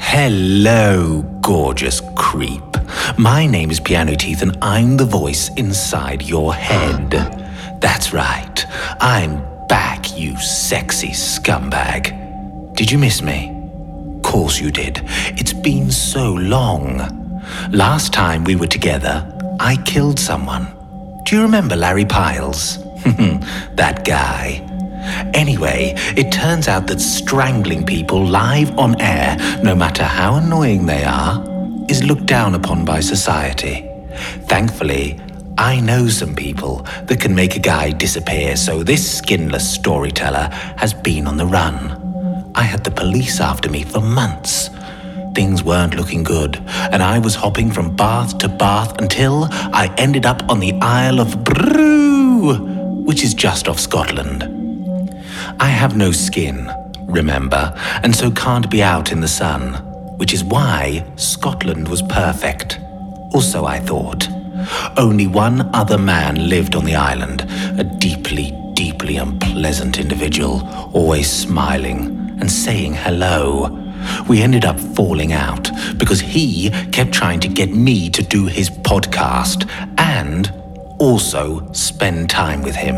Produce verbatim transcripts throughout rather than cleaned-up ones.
Hello, gorgeous creep. My name is Piano Teeth, and I'm the voice inside your head. That's right. I'm back, you sexy scumbag. Did you miss me? Course you did. It's been so long. Last time we were together, I killed someone. Do you remember Larry Piles? That guy. Anyway, it turns out that strangling people live on air, no matter how annoying they are, is looked down upon by society. Thankfully, I know some people that can make a guy disappear, so this skinless storyteller has been on the run. I had the police after me for months. Things weren't looking good, and I was hopping from bath to bath until I ended up on the Isle of Broo, which is just off Scotland. I have no skin, remember, and so can't be out in the sun, which is why Scotland was perfect. Or so I thought. Only one other man lived on the island, a deeply, deeply unpleasant individual, always smiling and saying hello. We ended up falling out because he kept trying to get me to do his podcast and also spend time with him.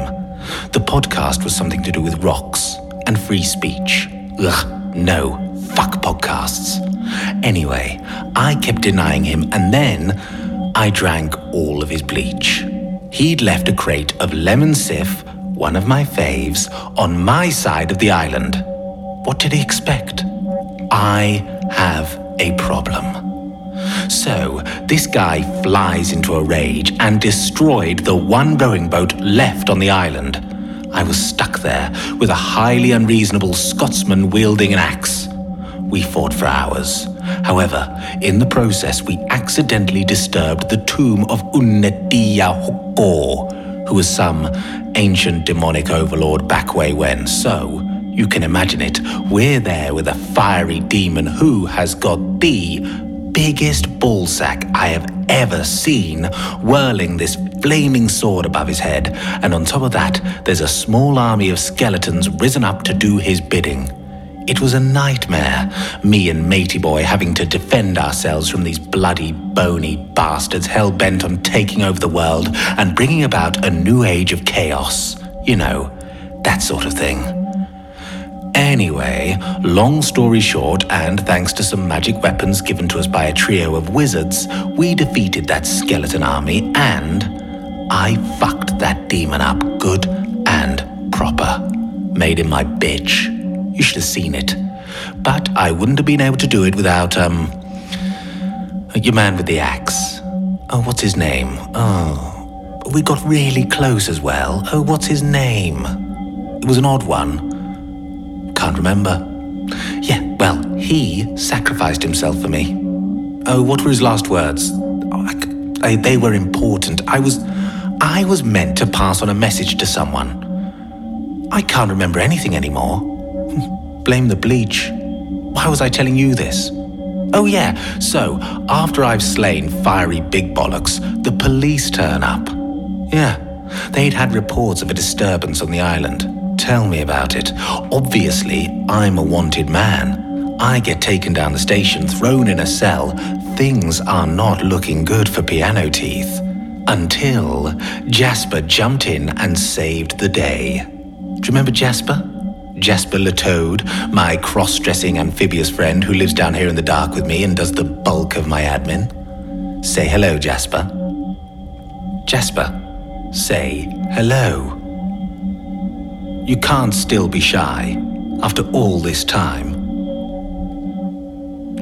The podcast was something to do with rocks and free speech. Ugh, no, fuck podcasts. Anyway, I kept denying him, and then I drank all of his bleach. He'd left a crate of lemon sif, one of my faves, on my side of the island. What did he expect? I have a problem. So, this guy flies into a rage and destroyed the one rowing boat left on the island. I was stuck there with a highly unreasonable Scotsman wielding an axe. We fought for hours. However, in the process, we accidentally disturbed the tomb of Unnetiyahoko, who was some ancient demonic overlord back way when, so you can imagine it, we're there with a fiery demon who has got the biggest ballsack I have ever seen, whirling this flaming sword above his head, and on top of that, there's a small army of skeletons risen up to do his bidding. It was a nightmare, me and Matey Boy having to defend ourselves from these bloody, bony bastards hell-bent on taking over the world and bringing about a new age of chaos. You know, that sort of thing. Anyway, long story short, and thanks to some magic weapons given to us by a trio of wizards, we defeated that skeleton army, and I fucked that demon up good and proper. Made him my bitch. You should have seen it. But I wouldn't have been able to do it without, um, your man with the axe. Oh, what's his name? Oh, we got really close as well. Oh, what's his name? It was an odd one. Can't remember. Yeah, well, he sacrificed himself for me. Oh, what were his last words? Oh, I, I, they were important. I was, I was meant to pass on a message to someone. I can't remember anything anymore. Blame the bleach. Why was I telling you this? Oh yeah, so after I've slain fiery big bollocks, the police turn up. Yeah, they'd had reports of a disturbance on the island. Tell me about it. Obviously, I'm a wanted man. I get taken down the station, thrown in a cell. Things are not looking good for Piano Teeth. Until Jasper jumped in and saved the day. Do you remember Jasper? Jasper Latoad, my cross-dressing amphibious friend who lives down here in the dark with me and does the bulk of my admin. Say hello, Jasper. Jasper, say hello. You can't still be shy after all this time.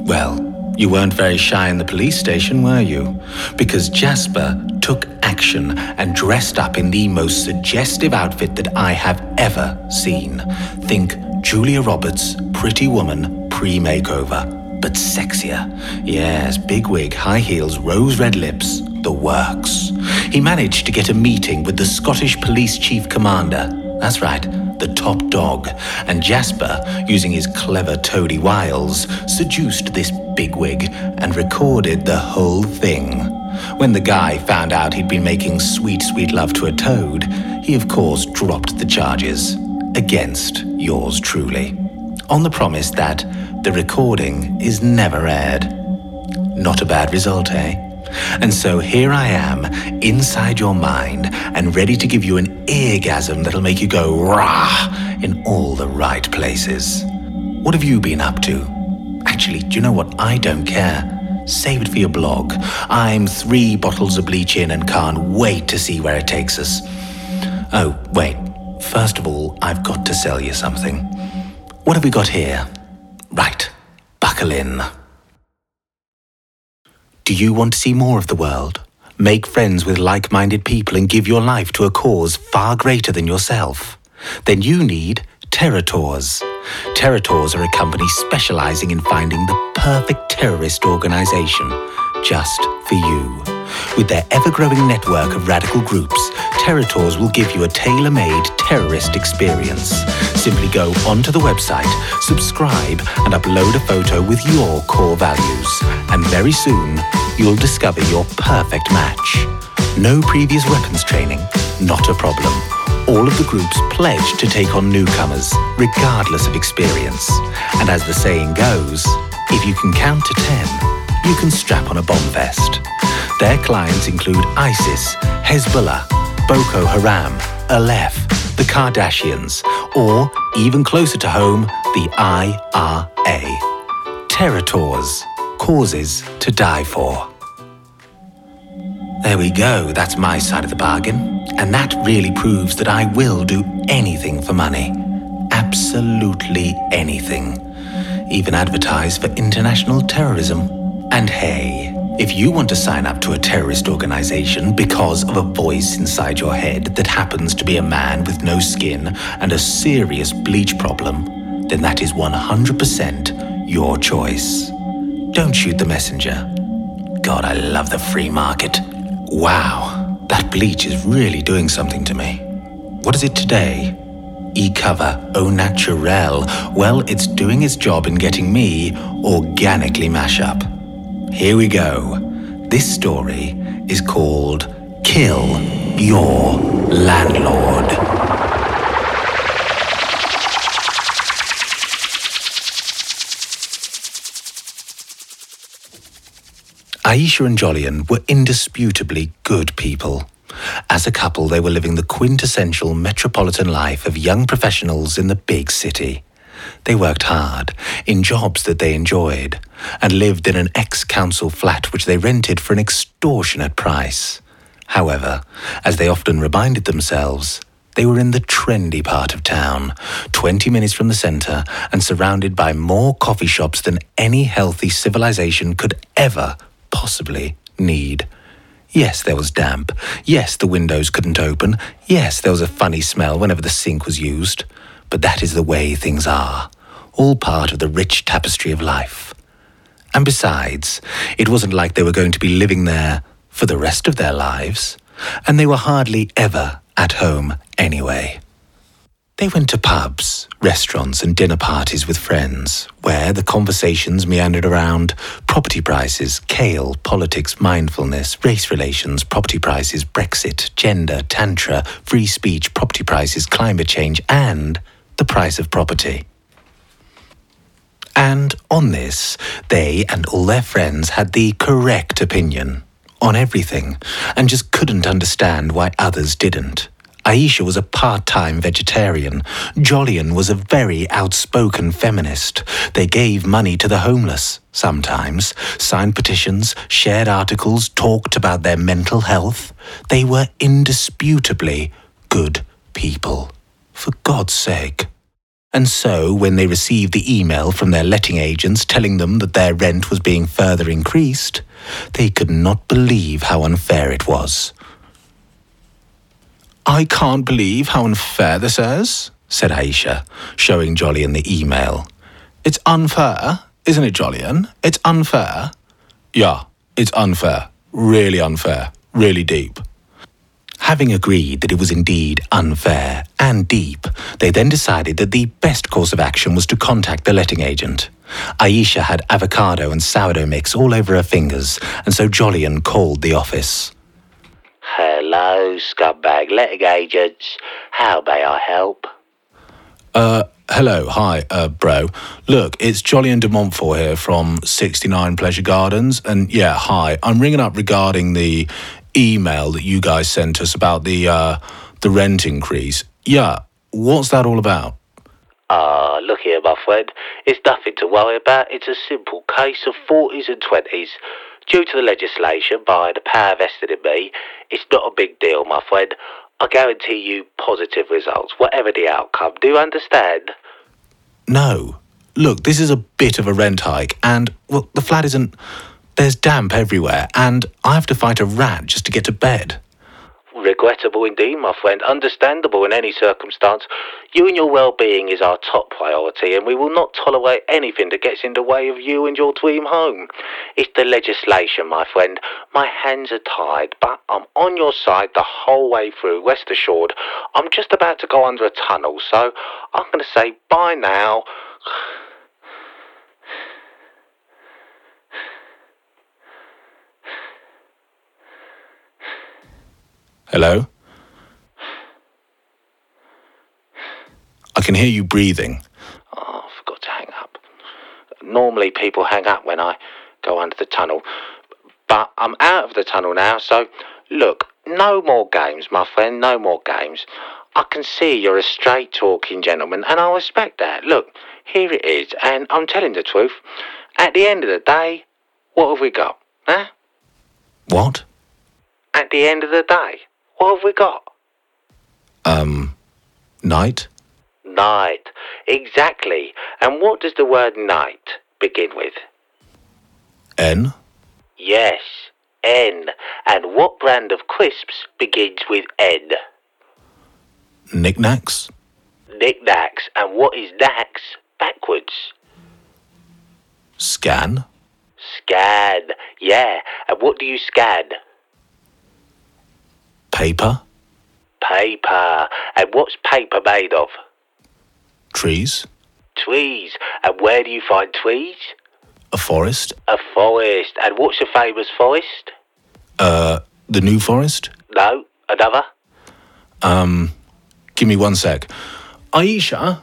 Well, you weren't very shy in the police station, were you? Because Jasper took action and dressed up in the most suggestive outfit that I have ever seen. Think Julia Roberts, Pretty Woman, pre-makeover, but sexier. Yes, big wig, high heels, rose red lips, the works. He managed to get a meeting with the Scottish Police Chief Commander. That's right, the top dog. And Jasper, using his clever toady wiles, seduced this bigwig and recorded the whole thing. When the guy found out he'd been making sweet, sweet love to a toad, he of course dropped the charges against yours truly, on the promise that the recording is never aired. Not a bad result, eh? And so here I am, inside your mind, and ready to give you an eargasm that'll make you go rah in all the right places. What have you been up to? Actually, do you know what? I don't care. Save it for your blog. I'm three bottles of bleach in and can't wait to see where it takes us. Oh, wait. First of all, I've got to sell you something. What have we got here? Right. Buckle in. Do you want to see more of the world? Make friends with like-minded people and give your life to a cause far greater than yourself? Then you need Terrortours. Terrortours are a company specializing in finding the perfect terrorist organization just for you. With their ever-growing network of radical groups, Terrortours will give you a tailor-made terrorist experience. Simply go onto the website, subscribe, and upload a photo with your core values, and very soon you'll discover your perfect match. No previous weapons training, not a problem. All of the groups pledge to take on newcomers, regardless of experience. And as the saying goes, if you can count to ten, you can strap on a bomb vest. Their clients include ISIS, Hezbollah, Boko Haram, Aleph, the Kardashians, or, even closer to home, the I R A. Terrortours, causes to die for. There we go, that's my side of the bargain. And that really proves that I will do anything for money. Absolutely anything. Even advertise for international terrorism. And hey, if you want to sign up to a terrorist organization because of a voice inside your head that happens to be a man with no skin and a serious bleach problem, then that is one hundred percent your choice. Don't shoot the messenger. God, I love the free market. Wow. That bleach is really doing something to me. What is it today? E-cover, au naturel. Well, it's doing its job in getting me organically mash up. Here we go. This story is called Kill Your Landlord. Aisha and Jolyon were indisputably good people. As a couple, they were living the quintessential metropolitan life of young professionals in the big city. They worked hard, in jobs that they enjoyed, and lived in an ex-council flat which they rented for an extortionate price. However, as they often reminded themselves, they were in the trendy part of town, twenty minutes from the centre and surrounded by more coffee shops than any healthy civilization could ever possibly need. Yes, there was damp. Yes, the windows couldn't open. Yes, there was a funny smell whenever the sink was used. But that is the way things are, all part of the rich tapestry of life. And besides, it wasn't like they were going to be living there for the rest of their lives, and they were hardly ever at home anyway. They went to pubs, restaurants and dinner parties with friends, where the conversations meandered around property prices, kale, politics, mindfulness, race relations, property prices, Brexit, gender, tantra, free speech, property prices, climate change, and the price of property. And on this, they and all their friends had the correct opinion on everything, and just couldn't understand why others didn't. Aisha was a part-time vegetarian. Jolyon was a very outspoken feminist. They gave money to the homeless, sometimes, signed petitions, shared articles, talked about their mental health. They were indisputably good people, for God's sake. And so, when they received the email from their letting agents telling them that their rent was being further increased, they could not believe how unfair it was. "I can't believe how unfair this is," said Aisha, showing Jolyon the email. "It's unfair, isn't it, Jolyon? It's unfair." "Yeah, it's unfair. Really unfair. Really deep." Having agreed that it was indeed unfair and deep, they then decided that the best course of action was to contact the letting agent. Aisha had avocado and sourdough mix all over her fingers, and so Jolyon called the office. Hello, scumbag letting agents. How may I help? Uh, hello, hi, uh, bro. Look, it's Jolyon de Montfort here from sixty-nine Pleasure Gardens, and yeah, hi. I'm ringing up regarding the email that you guys sent us about the, uh, the rent increase. Yeah, what's that all about? Ah, uh, look here, my friend. It's nothing to worry about. It's a simple case of forties and twenties. Due to the legislation by the power vested in me, it's not a big deal, my friend. I guarantee you positive results, whatever the outcome. Do you understand? No. Look, this is a bit of a rent hike, and, well, the flat isn't... There's damp everywhere, and I have to fight a rat just to get to bed. Regrettable indeed, my friend. Understandable in any circumstance. You and your well-being is our top priority, and we will not tolerate anything that gets in the way of you and your dream home. It's the legislation, my friend. My hands are tied, but I'm on your side the whole way through, rest assured. I'm just about to go under a tunnel, so I'm going to say bye now. Hello? I can hear you breathing. Oh, I forgot to hang up. Normally people hang up when I go under the tunnel. But I'm out of the tunnel now, so look, no more games, my friend, no more games. I can see you're a straight-talking gentleman, and I respect that. Look, here it is, and I'm telling the truth. At the end of the day, what have we got, huh? What? At the end of the day, what have we got? Um, night? Night, exactly. And what does the word night begin with? N? Yes, N. And what brand of crisps begins with N? Knick-knacks? Knick-knacks. And what is knacks backwards? Scan? Scan, yeah. And what do you scan? Paper? Paper. And what's paper made of? Trees. Trees. And where do you find trees? A forest. A forest. And what's a famous forest? Uh, the New Forest? No, another. Um, give me one sec. Aisha?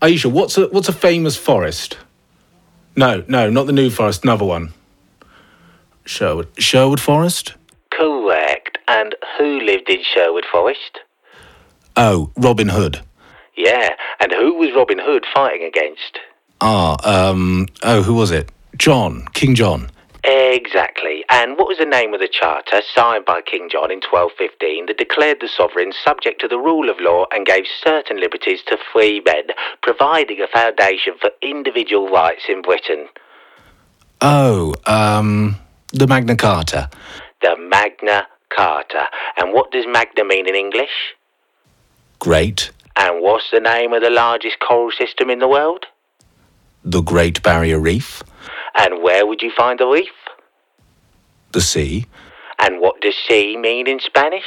Aisha, what's a, what's a famous forest? No, no, not the New Forest, another one. Sherwood. Sherwood Forest? Correct. And who lived in Sherwood Forest? Oh, Robin Hood. Yeah, and who was Robin Hood fighting against? Ah, um, oh, who was it? John, King John. Exactly. And what was the name of the charter signed by King John in twelve fifteen that declared the sovereign subject to the rule of law and gave certain liberties to free men, providing a foundation for individual rights in Britain? Oh, um, the Magna Carta. The Magna Carta. And what does Magna mean in English? Great. And what's the name of the largest coral system in the world? The Great Barrier Reef. And where would you find the reef? The sea. And what does sea mean in Spanish?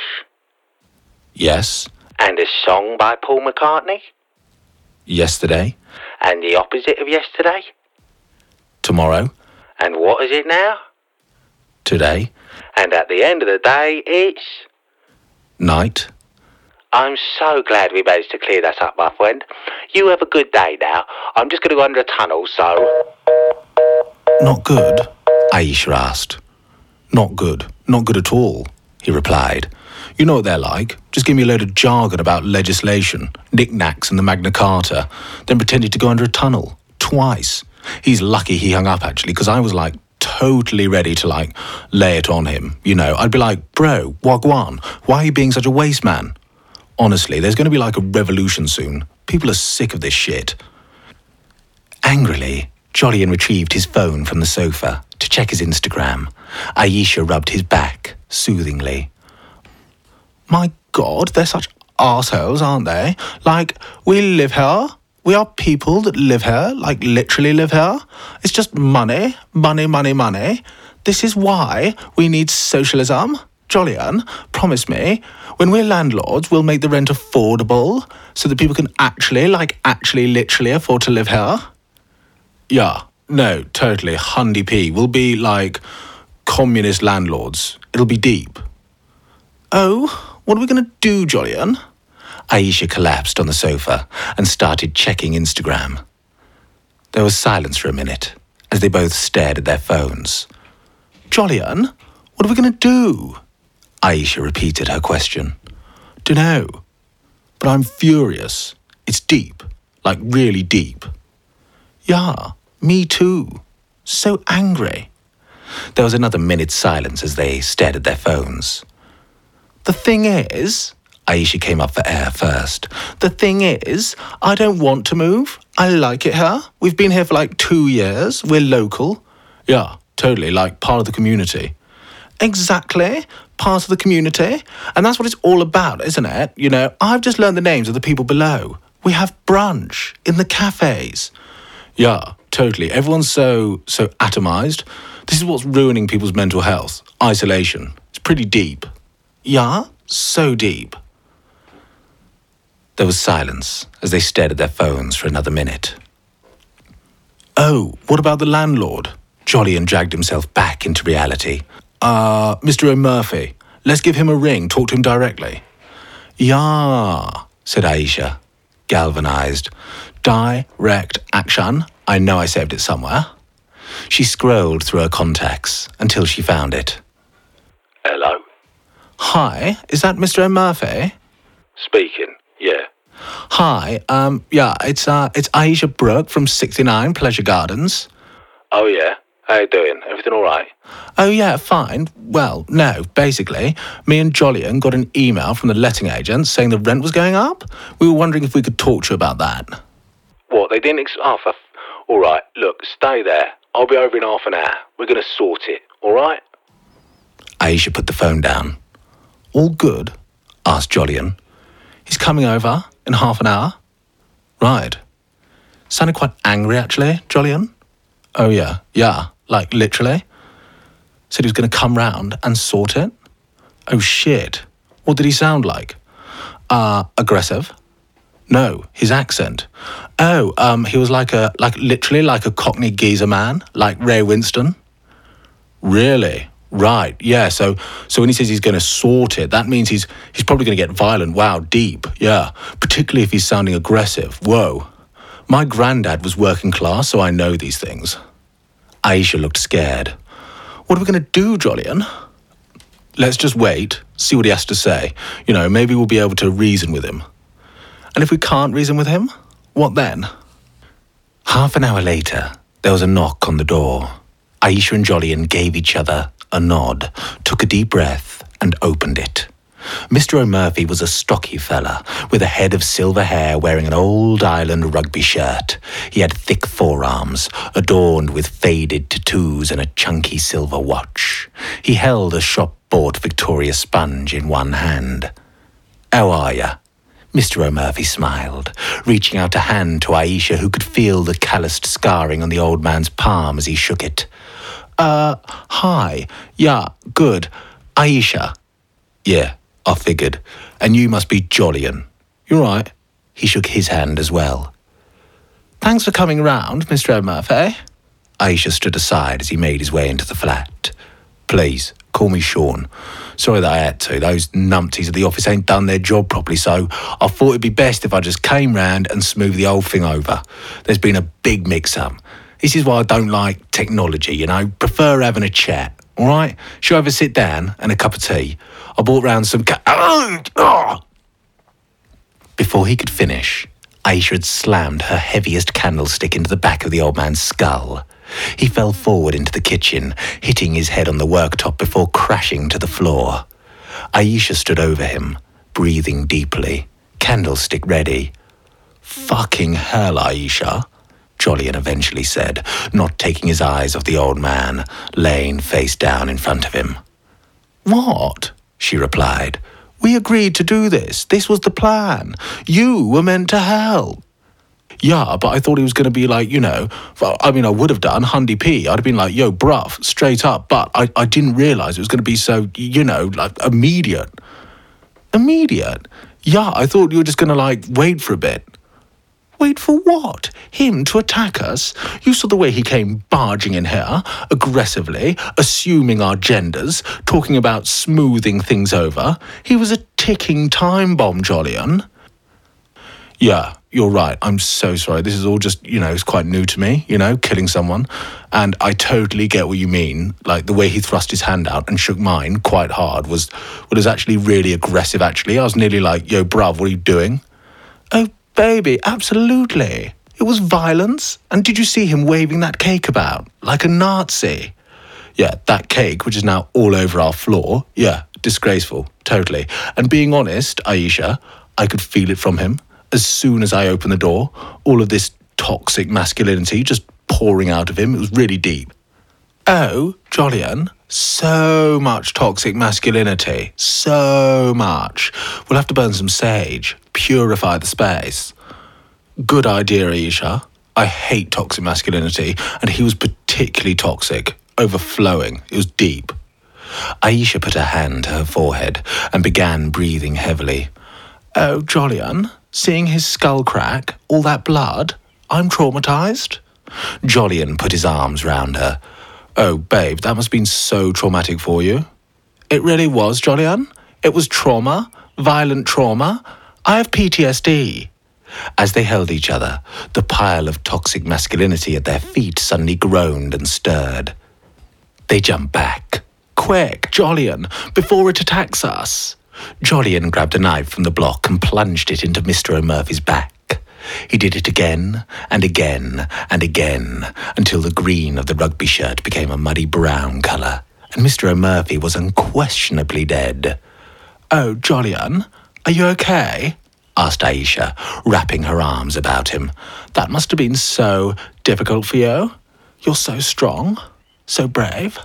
Yes. And a song by Paul McCartney? Yesterday. And the opposite of yesterday? Tomorrow. And what is it now? Today. And at the end of the day, it's... night. I'm so glad we managed to clear that up, my friend. You have a good day now. I'm just going to go under a tunnel, so... Not good? Aisha asked. Not good. Not good at all, he replied. You know what they're like. Just give me a load of jargon about legislation, knick-knacks and the Magna Carta, then pretended to go under a tunnel. Twice. He's lucky he hung up, actually, because I was like... totally ready to, like, lay it on him. You know, I'd be like, bro, wagwan, why are you being such a waste man? Honestly, there's going to be, like, a revolution soon. People are sick of this shit. Angrily, Jolyon retrieved his phone from the sofa to check his Instagram. Aisha rubbed his back soothingly. My God, they're such arseholes, aren't they? Like, we live here. We are people that live here, like literally live here. It's just money, money, money, money. This is why we need socialism. Jolyon, promise me, when we're landlords, we'll make the rent affordable so that people can actually, like actually, literally afford to live here. Yeah, no, totally. one hundred percent. We'll be like communist landlords. It'll be deep. Oh, what are we going to do, Jolyon? Aisha collapsed on the sofa and started checking Instagram. There was silence for a minute as they both stared at their phones. Jolyon, what are we going to do? Aisha repeated her question. Dunno, but I'm furious. It's deep, like really deep. Yeah, me too. So angry. There was another minute's silence as they stared at their phones. The thing is, Aisha came up for air first. The thing is, I don't want to move. I like it here. We've been here for like two years. We're local. Yeah, totally, like part of the community. Exactly, part of the community. And that's what it's all about, isn't it? You know, I've just learned the names of the people below. We have brunch in the cafes. Yeah, totally. Everyone's so, so atomized. This is what's ruining people's mental health. Isolation. It's pretty deep. Yeah, so deep. There was silence as they stared at their phones for another minute. Oh, what about the landlord? Jolyon dragged himself back into reality. Uh, Mister O'Murphy, let's give him a ring, talk to him directly. Yeah, said Aisha, galvanised. Direct action. I know I saved it somewhere. She scrolled through her contacts until she found it. Hello. Hi, is that Mister O'Murphy? Speaking, yeah. Hi, um, yeah, it's, uh, it's Aisha Brooke from sixty-nine Pleasure Gardens. Oh, yeah. How you doing? Everything all right? Oh, yeah, fine. Well, no, basically, me and Jolyon got an email from the letting agent saying the rent was going up. We were wondering if we could talk to you about that. What, they didn't... Ex- oh, for... All right, look, stay there. I'll be over in half an hour. We're going to sort it, all right? Aisha put the phone down. All good? Asked Jolyon. He's coming over in half an hour? Right. Sounded quite angry, actually, Jolyon. Oh, yeah, yeah, like literally. Said he was going to come round and sort it. Oh, shit. What did he sound like? Uh, aggressive? No, his accent. Oh, um, he was like a, like literally like a Cockney geezer man, like Ray Winston. Really? Right, yeah, so so when he says he's going to sort it, that means he's he's probably going to get violent. Wow, deep, yeah. Particularly if he's sounding aggressive. Whoa. My granddad was working class, so I know these things. Aisha looked scared. What are we going to do, Jolyon? Let's just wait, see what he has to say. You know, maybe we'll be able to reason with him. And if we can't reason with him, what then? Half an hour later, there was a knock on the door. Aisha and Jolyon gave each other a nod, took a deep breath, and opened it. Mister O'Murphy was a stocky fella, with a head of silver hair wearing an old Ireland rugby shirt. He had thick forearms, adorned with faded tattoos and a chunky silver watch. He held a shop-bought Victoria sponge in one hand. "How are ya?" Mister O'Murphy smiled, reaching out a hand to Aisha, who could feel the calloused scarring on the old man's palm as he shook it. Uh, hi. Yeah, good. Aisha. Yeah. I figured. And you must be Jolyon. You're right. He shook his hand as well. Thanks for coming round, Mister O'Murphy. Aisha stood aside as he made his way into the flat. Please, call me Sean. Sorry that I had to. Those numpties at the office ain't done their job properly, so I thought it'd be best if I just came round and smoothed the whole thing over. There's been a big mix-up. This is why I don't like technology, you know. Prefer having a chat. All right, shall I have a sit down and a cup of tea? I brought round some ca- Before he could finish, Aisha had slammed her heaviest candlestick into the back of the old man's skull. He fell forward into the kitchen, hitting his head on the worktop before crashing to the floor. Aisha stood over him, breathing deeply, candlestick ready. Fucking hell, Aisha, Jolyon eventually said, not taking his eyes off the old man, laying face down in front of him. What? She replied. We agreed to do this. This was the plan. You were meant to help. Yeah, but I thought he was going to be like, you know, I mean, I would have done, hundy P. I'd have been like, yo, bruv, straight up, but I, I didn't realise it was going to be so, you know, like, immediate. Immediate? Yeah, I thought you were just going to, like, wait for a bit. Wait for what? Him to attack us? You saw the way he came barging in here, aggressively, assuming our genders, talking about smoothing things over. He was a ticking time bomb, Jolyon. Yeah, you're right. I'm so sorry. This is all just, you know, it's quite new to me, you know, killing someone. And I totally get what you mean. Like, the way he thrust his hand out and shook mine quite hard was, well, it was actually really aggressive, actually. I was nearly like, yo, bruv, what are you doing? Oh, baby, absolutely. It was violence. And did you see him waving that cake about? Like a Nazi. Yeah, that cake, which is now all over our floor. Yeah, disgraceful, totally. And being honest, Aisha, I could feel it from him. As soon as I opened the door, all of this toxic masculinity just pouring out of him. It was really deep. Oh, Jolyon, so much toxic masculinity. So much. We'll have to burn some sage. Purify the space. Good idea, Aisha. I hate toxic masculinity, and he was particularly toxic, overflowing. It was deep. Aisha put her hand to her forehead and began breathing heavily. Oh, Jolyon, seeing his skull crack, all that blood, I'm traumatised. Jolyon put his arms round her. Oh, babe, that must have been so traumatic for you. It really was, Jolyon. It was trauma, violent trauma. I have P T S D. As they held each other, the pile of toxic masculinity at their feet suddenly groaned and stirred. They jumped back. Quick, Jolyon, before it attacks us. Jolyon grabbed a knife from the block and plunged it into Mister O'Murphy's back. He did it again and again and again until the green of the rugby shirt became a muddy brown colour and Mister O'Murphy was unquestionably dead. Oh, Jolyon, are you okay? Asked Aisha, wrapping her arms about him. That must have been so difficult for you. You're so strong, so brave.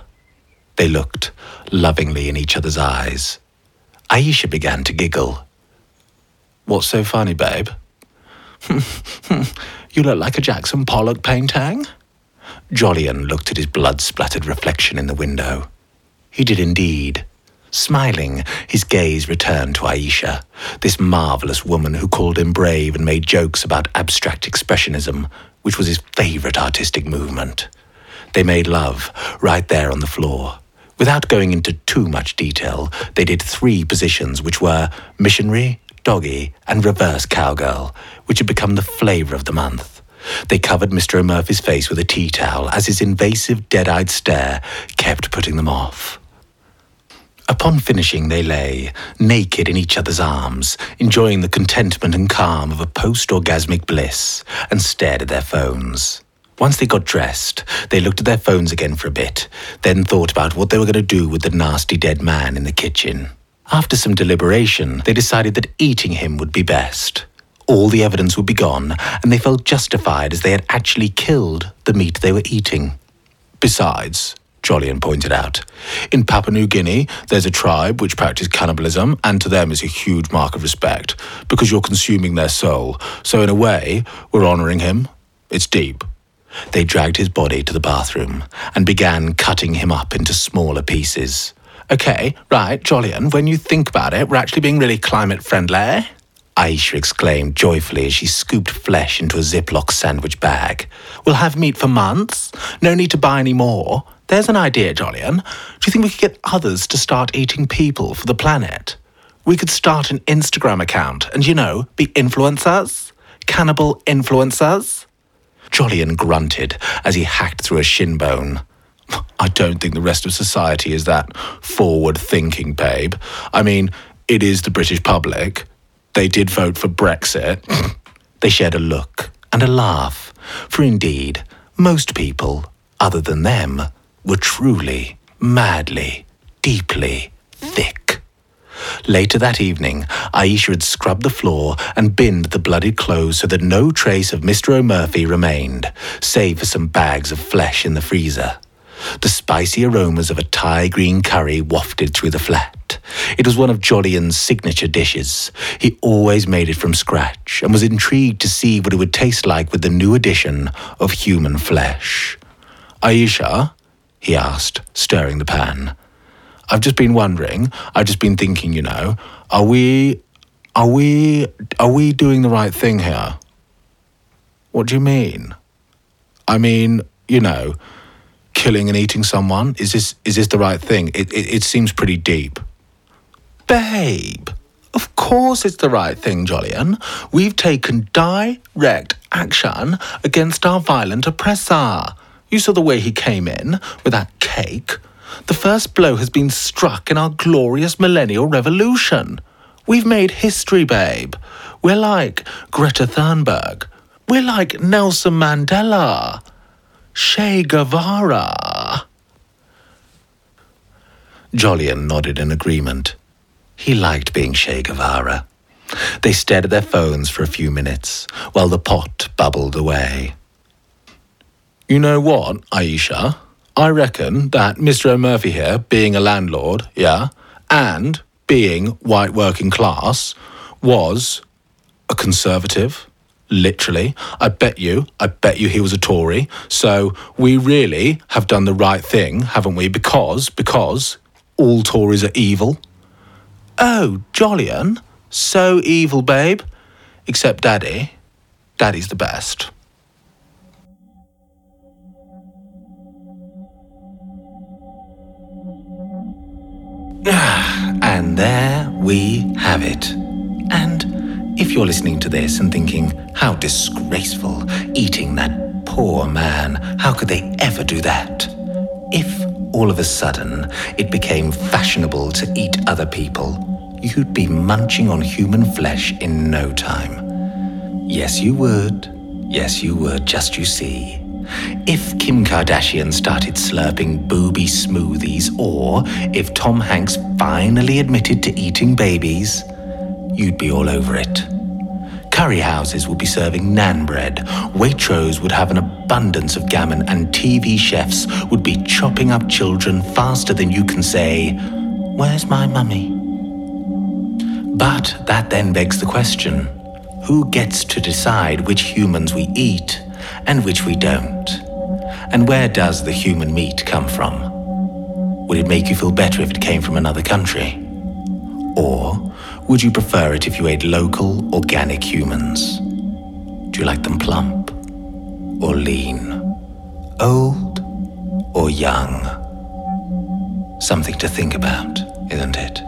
They looked lovingly in each other's eyes. Aisha began to giggle. What's so funny, babe? You look like a Jackson Pollock painting. Jolyon looked at his blood-splattered reflection in the window. He did indeed. Smiling, his gaze returned to Aisha, this marvellous woman who called him brave and made jokes about abstract expressionism, which was his favourite artistic movement. They made love right there on the floor. Without going into too much detail, they did three positions, which were missionary, doggy, and reverse cowgirl, which had become the flavour of the month. They covered Mister O'Murphy's face with a tea towel as his invasive, dead-eyed stare kept putting them off. Upon finishing, they lay, naked in each other's arms, enjoying the contentment and calm of a post-orgasmic bliss, and stared at their phones. Once they got dressed, they looked at their phones again for a bit, then thought about what they were going to do with the nasty dead man in the kitchen. After some deliberation, they decided that eating him would be best. All the evidence would be gone, and they felt justified as they had actually killed the meat they were eating. Besides, Jolyon pointed out, in Papua New Guinea, there's a tribe which practice cannibalism, and to them is a huge mark of respect, because you're consuming their soul. So in a way, we're honouring him. It's deep. They dragged his body to the bathroom and began cutting him up into smaller pieces. Okay, right, Jolyon, when you think about it, we're actually being really climate-friendly. Aisha exclaimed joyfully as she scooped flesh into a Ziploc sandwich bag. We'll have meat for months. No need to buy any more. There's an idea, Jolyon. Do you think we could get others to start eating people for the planet? We could start an Instagram account and, you know, be influencers. Cannibal influencers. Jolyon grunted as he hacked through a shin bone. I don't think the rest of society is that forward-thinking, babe. I mean, it is the British public. They did vote for Brexit. They shared a look and a laugh, for indeed, most people, other than them, were truly, madly, deeply thick. Later that evening, Aisha had scrubbed the floor and binned the bloodied clothes so that no trace of Mister O'Murphy remained, save for some bags of flesh in the freezer. The spicy aromas of a Thai green curry wafted through the flat. It was one of Jolyon's signature dishes. He always made it from scratch and was intrigued to see what it would taste like with the new addition of human flesh. Aisha, he asked, stirring the pan. I've just been wondering, I've just been thinking, you know, are we, are we, are we doing the right thing here? What do you mean? I mean, you know, killing and eating someone? Is this is this the right thing? It, it, it seems pretty deep. Babe, of course it's the right thing, Jolyon. We've taken direct action against our violent oppressor. You saw the way he came in with that cake. The first blow has been struck in our glorious millennial revolution. We've made history, babe. We're like Greta Thunberg. We're like Nelson Mandela. Che Guevara. Jolyon nodded in agreement. He liked being Che Guevara. They stared at their phones for a few minutes while the pot bubbled away. You know what, Aisha? I reckon that Mister O'Murphy here, being a landlord, yeah, and being white working class, was a conservative, literally. I bet you, I bet you he was a Tory. So we really have done the right thing, haven't we? Because, because all Tories are evil. Oh, Jolyon, so evil, babe. Except Daddy. Daddy's the best. And there we have it. And if you're listening to this and thinking, how disgraceful, eating that poor man, how could they ever do that? If all of a sudden it became fashionable to eat other people, you'd be munching on human flesh in no time. Yes, you would. Yes, you would, just you see. If Kim Kardashian started slurping booby smoothies, or if Tom Hanks finally admitted to eating babies, you'd be all over it. Curry houses would be serving naan bread, Waitrose would have an abundance of gammon, and T V chefs would be chopping up children faster than you can say, "Where's my mummy?" But that then begs the question, who gets to decide which humans we eat and which we don't? And where does the human meat come from? Would it make you feel better if it came from another country? Or would you prefer it if you ate local, organic humans? Do you like them plump or lean? Old or young? Something to think about, isn't it?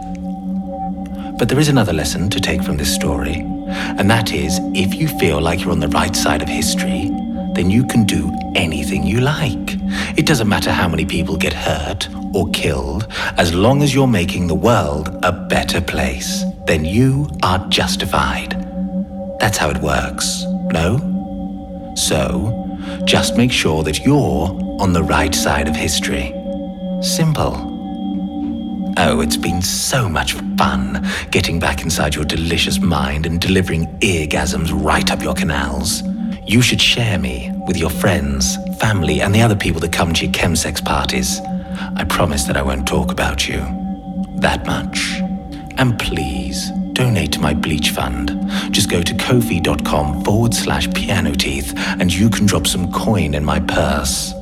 But there is another lesson to take from this story, and that is, if you feel like you're on the right side of history, then you can do anything you like. It doesn't matter how many people get hurt or killed, as long as you're making the world a better place, then you are justified. That's how it works, no? So, just make sure that you're on the right side of history. Simple. Oh, it's been so much fun getting back inside your delicious mind and delivering eargasms right up your canals. You should share me with your friends, family, and the other people that come to your chemsex parties. I promise that I won't talk about you. That much. And please, donate to my bleach fund. Just go to ko-fi dot com forward slash pianoteeth and you can drop some coin in my purse.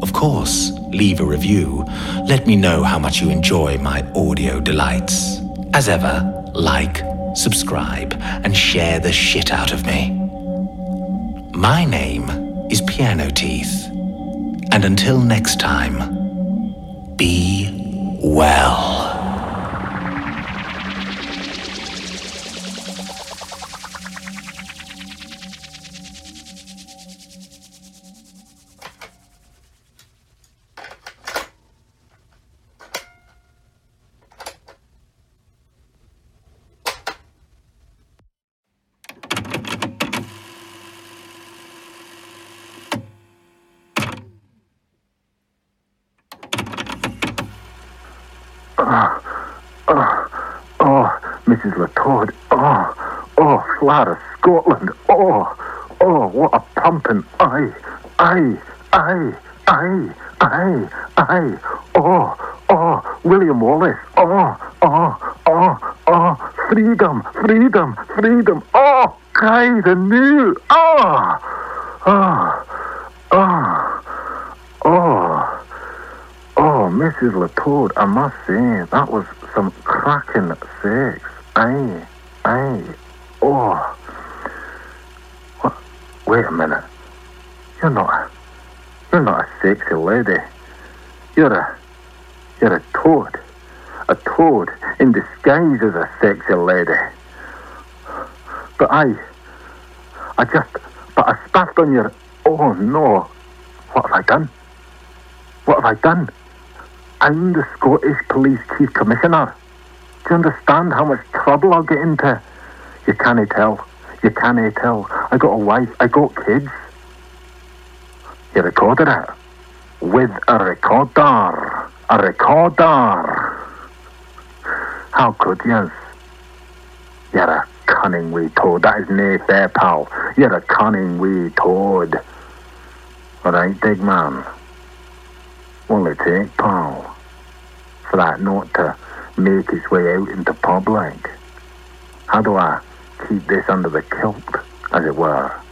Of course, leave a review. Let me know how much you enjoy my audio delights. As ever, like, subscribe, and share the shit out of me. My name is Piano Teeth, and until next time, be well. Missus Letord, oh, oh, Flower of Scotland, oh, oh, what a pumping, aye, aye, aye, aye, aye, aye, oh, oh, William Wallace, oh, oh, oh, oh, freedom, freedom, freedom, oh, guys, the new, oh, oh, oh, oh, oh, Missus Letord, I must say, that was some cracking sex. Aye, aye, oh, what? Wait a minute. You're not a, you're not a sexy lady. You're a, you're a toad. A toad in disguise as a sexy lady. But I, I just, but I spat on your, oh no. What have I done? What have I done? I'm the Scottish Police Chief Commissioner. Do you understand how much trouble I'll get into? You cannae tell. You cannae tell. I got a wife. I got kids. You recorded it. With a recorder. A recorder. How could you? You're a cunning wee toad. That is nae fair, pal. You're a cunning wee toad. All right, big man. What'll it take, pal, for that not to make its way out into public? How do I keep this under the kilt, as it were?